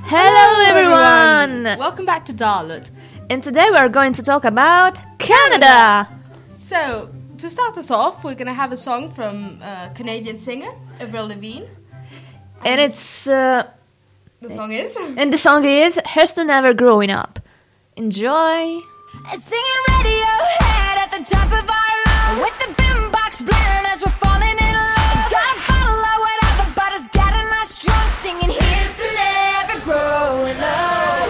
Hello everyone! Welcome back to Dalit. And today we are going to talk about Canada! So, to start us off, we're going to have a song from Canadian singer Avril Lavigne. And it's... And the song is Here's to Never Growing Up. Enjoy! Singing Radiohead at the top of our lungs, with the boombox blaring as we're falling in love. Got a bottle of whatever, but it's got in my strong, singing Here's to Never Growing Up.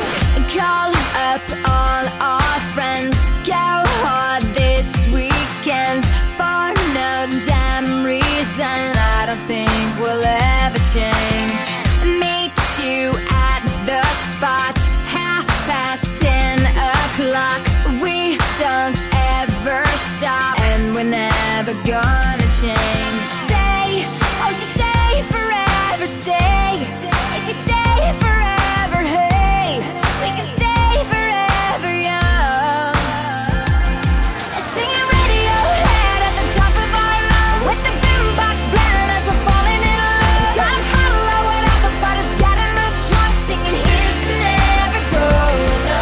Call up all our friends, go hard this weekend. For no damn reason, I don't think we'll ever change. Meet you at the spot, 10:00. We don't ever stop, and we're never gonna change. Stay, oh just stay forever, stay. If you stay forever, hey, we can stay forever young. Singing Radiohead at the top of our lungs, with the boombox blaring as we're falling in love. Got a bottle of whatever, but it's getting us drunk, singing Here's to Never Growing Up.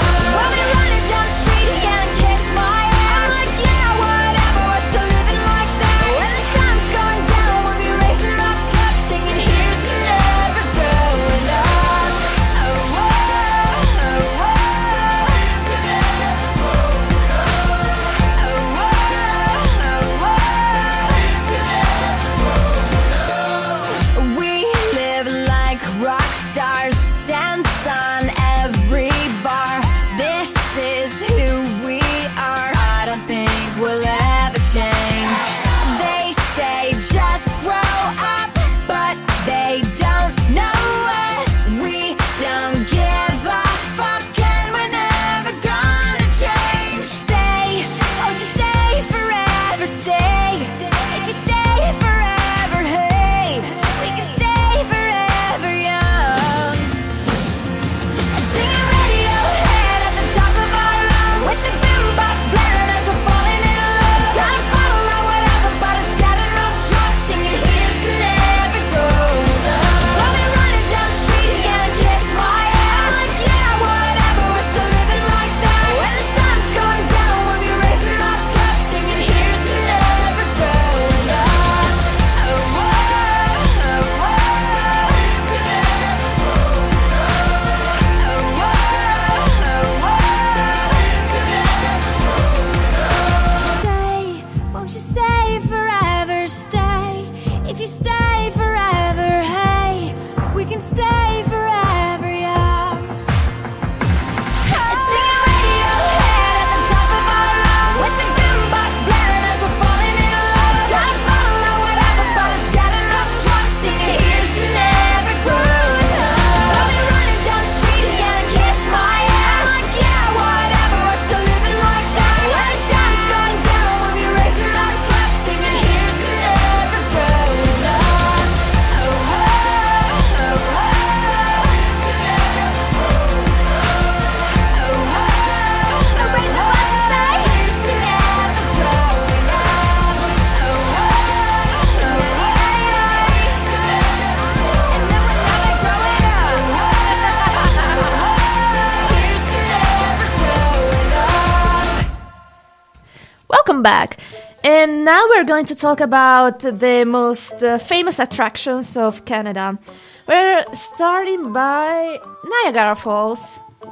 Back. And now we're going to talk about the most famous attractions of Canada. We're starting by Niagara Falls,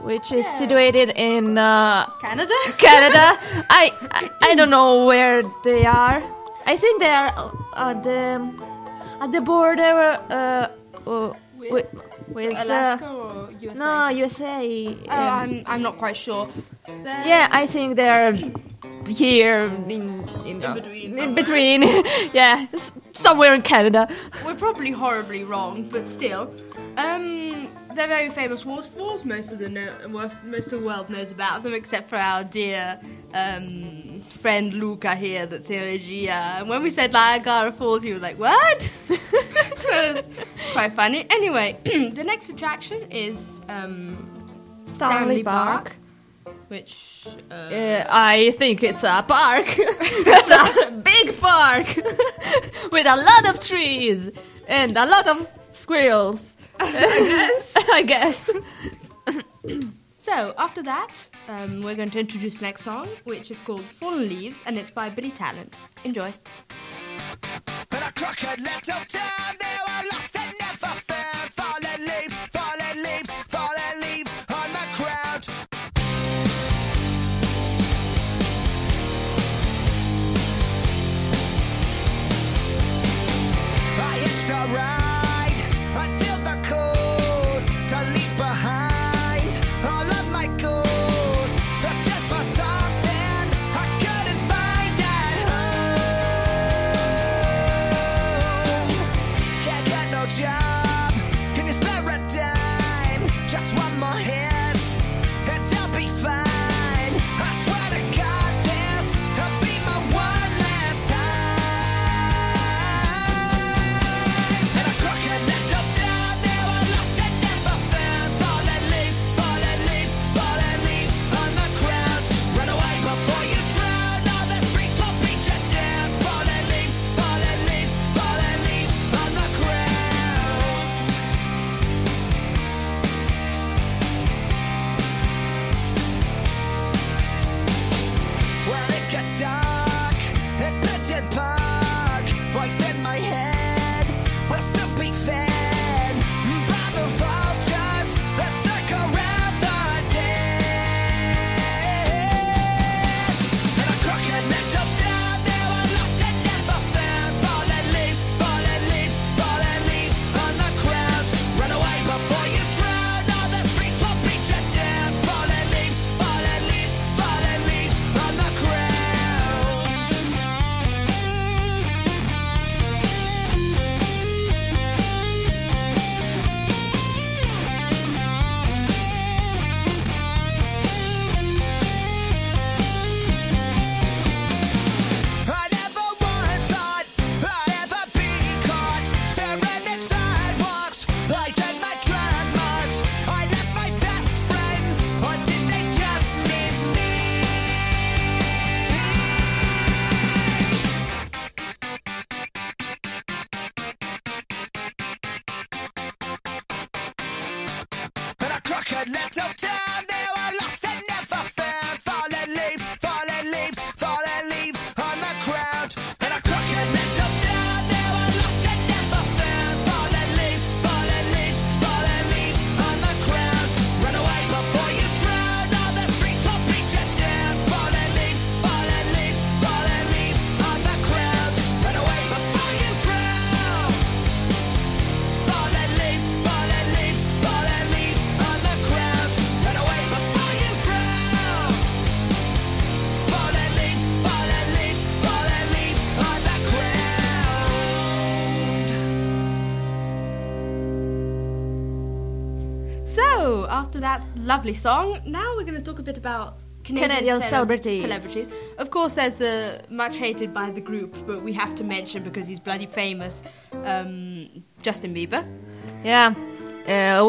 which is situated in Canada. I don't know where they are. I think they are at the border with Alaska or USA. No, USA. I'm not quite sure. They're... Yeah, I think they are. Here in between, yeah, somewhere in Canada. We're probably horribly wrong, but still, they're very famous waterfalls. Most of the world knows about them, except for our dear friend Luca here, that's in Regia. And when we said Niagara Falls, he was like, "What?" It was quite funny. Anyway, the next attraction is Stanley Park. Which I think it's a park. It's a big park with a lot of trees and a lot of squirrels. I guess. So after that, we're going to introduce the next song, which is called Fallen Leaves, and it's by Billy Talent. Enjoy. But a crooked little town, they were lost and never found. Fallen leaves, fallen leaves, fallen leaves on the ground. I hitched a ride until the cause to leave behind all of my goals. Such a lovely song. Now we're going to talk a bit about Canadian celebrity. Of course, there's the much hated by the group, but we have to mention because he's bloody famous, Justin Bieber. Yeah,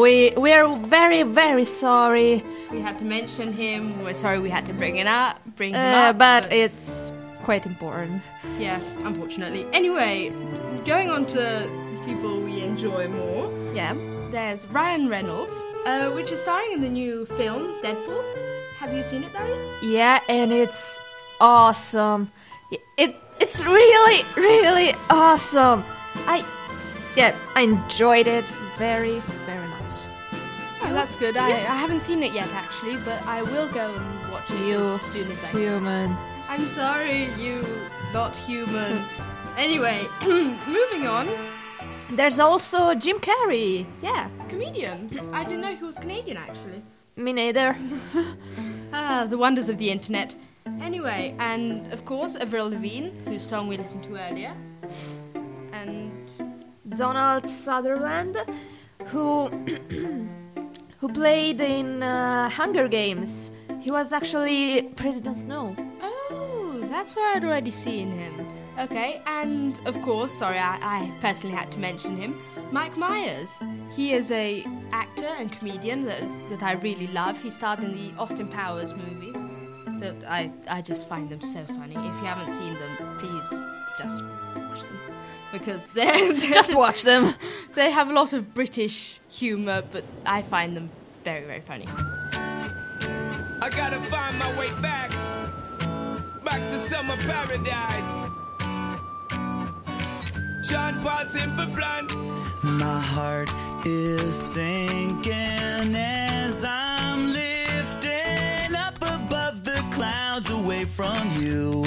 we are very, very sorry. We had to mention him. We're sorry we had to bring him up. But it's quite important. Yeah, unfortunately. Anyway, going on to people we enjoy more. Yeah. There's Ryan Reynolds, which is starring in the new film, Deadpool. Have you seen it, Daria? Yeah, and it's awesome. It's really, really awesome. I enjoyed it very, very much. Oh, that's good. I haven't seen it yet, actually, but I will go and watch it as soon as I can. Human. I'm sorry, you not human. Anyway, moving on. There's also Jim Carrey. Yeah, comedian. I didn't know he was Canadian, actually. Me neither. The wonders of the internet. Anyway, and of course, Avril Lavigne, whose song we listened to earlier. And Donald Sutherland, who played in Hunger Games. He was actually President Snow. Oh, that's where I'd already seen him. Okay, and of course, sorry, I personally had to mention him, Mike Myers. He is a actor and comedian that I really love. He starred in the Austin Powers movies that I just find them so funny. If you haven't seen them, please just watch them. Because they're just watch them. They have a lot of British humour, but I find them very, very funny. I gotta find my way back to summer paradise. John My heart is sinking as I'm lifting up above the clouds away from you.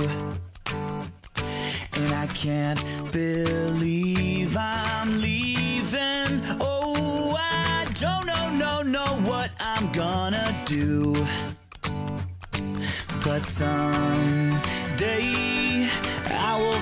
And I can't believe I'm leaving. Oh, I don't know what I'm gonna do. But someday I will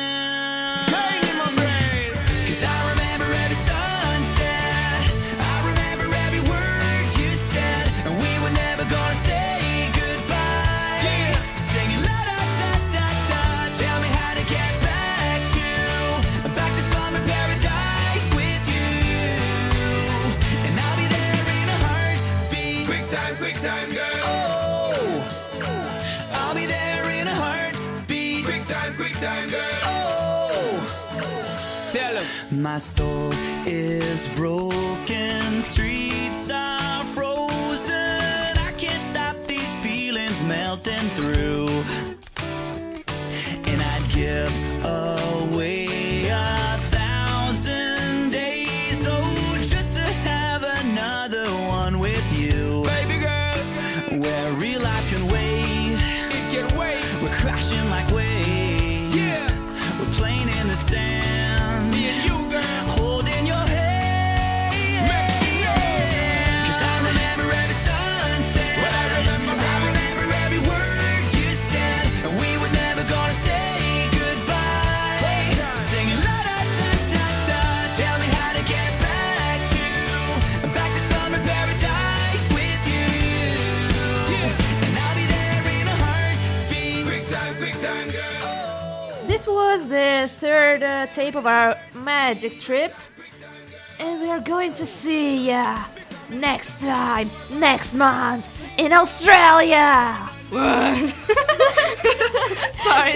It's playing in my brain. 'Cause I remember every sunset. I remember every word you said. And we were never gonna say goodbye. Yeah. Singing la da da da da. Tell me how to get back to summer paradise with you. And I'll be there. Quick time, girl. Oh, I'll be there in a heartbeat. Quick time, girl. Oh, tell 'em. My soul is broken. Streets are frozen. I can't stop these feelings melting through. And I'd give away a 1,000 days, oh, just to have another one with you. Where real life can wait. It can wait. We're crashing like waves. Yeah. We're playing in the sand. Me and you, girl. Holding your hand. Yeah. 'Cause I remember every sunset. What I remember every word you said. And we were never gonna say goodbye. Hey. Singing la da da da da. Tell me how to get back to summer paradise with you. This was the third tape of our magic trip, and we are going to see you next time, next month, in Australia! Sorry,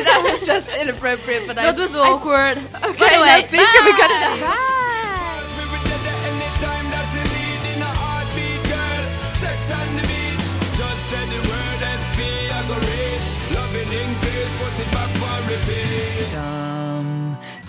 that was just inappropriate, but that was awkward. Okay, anyway, no, please go cut it out. Bye.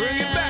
Bring it back.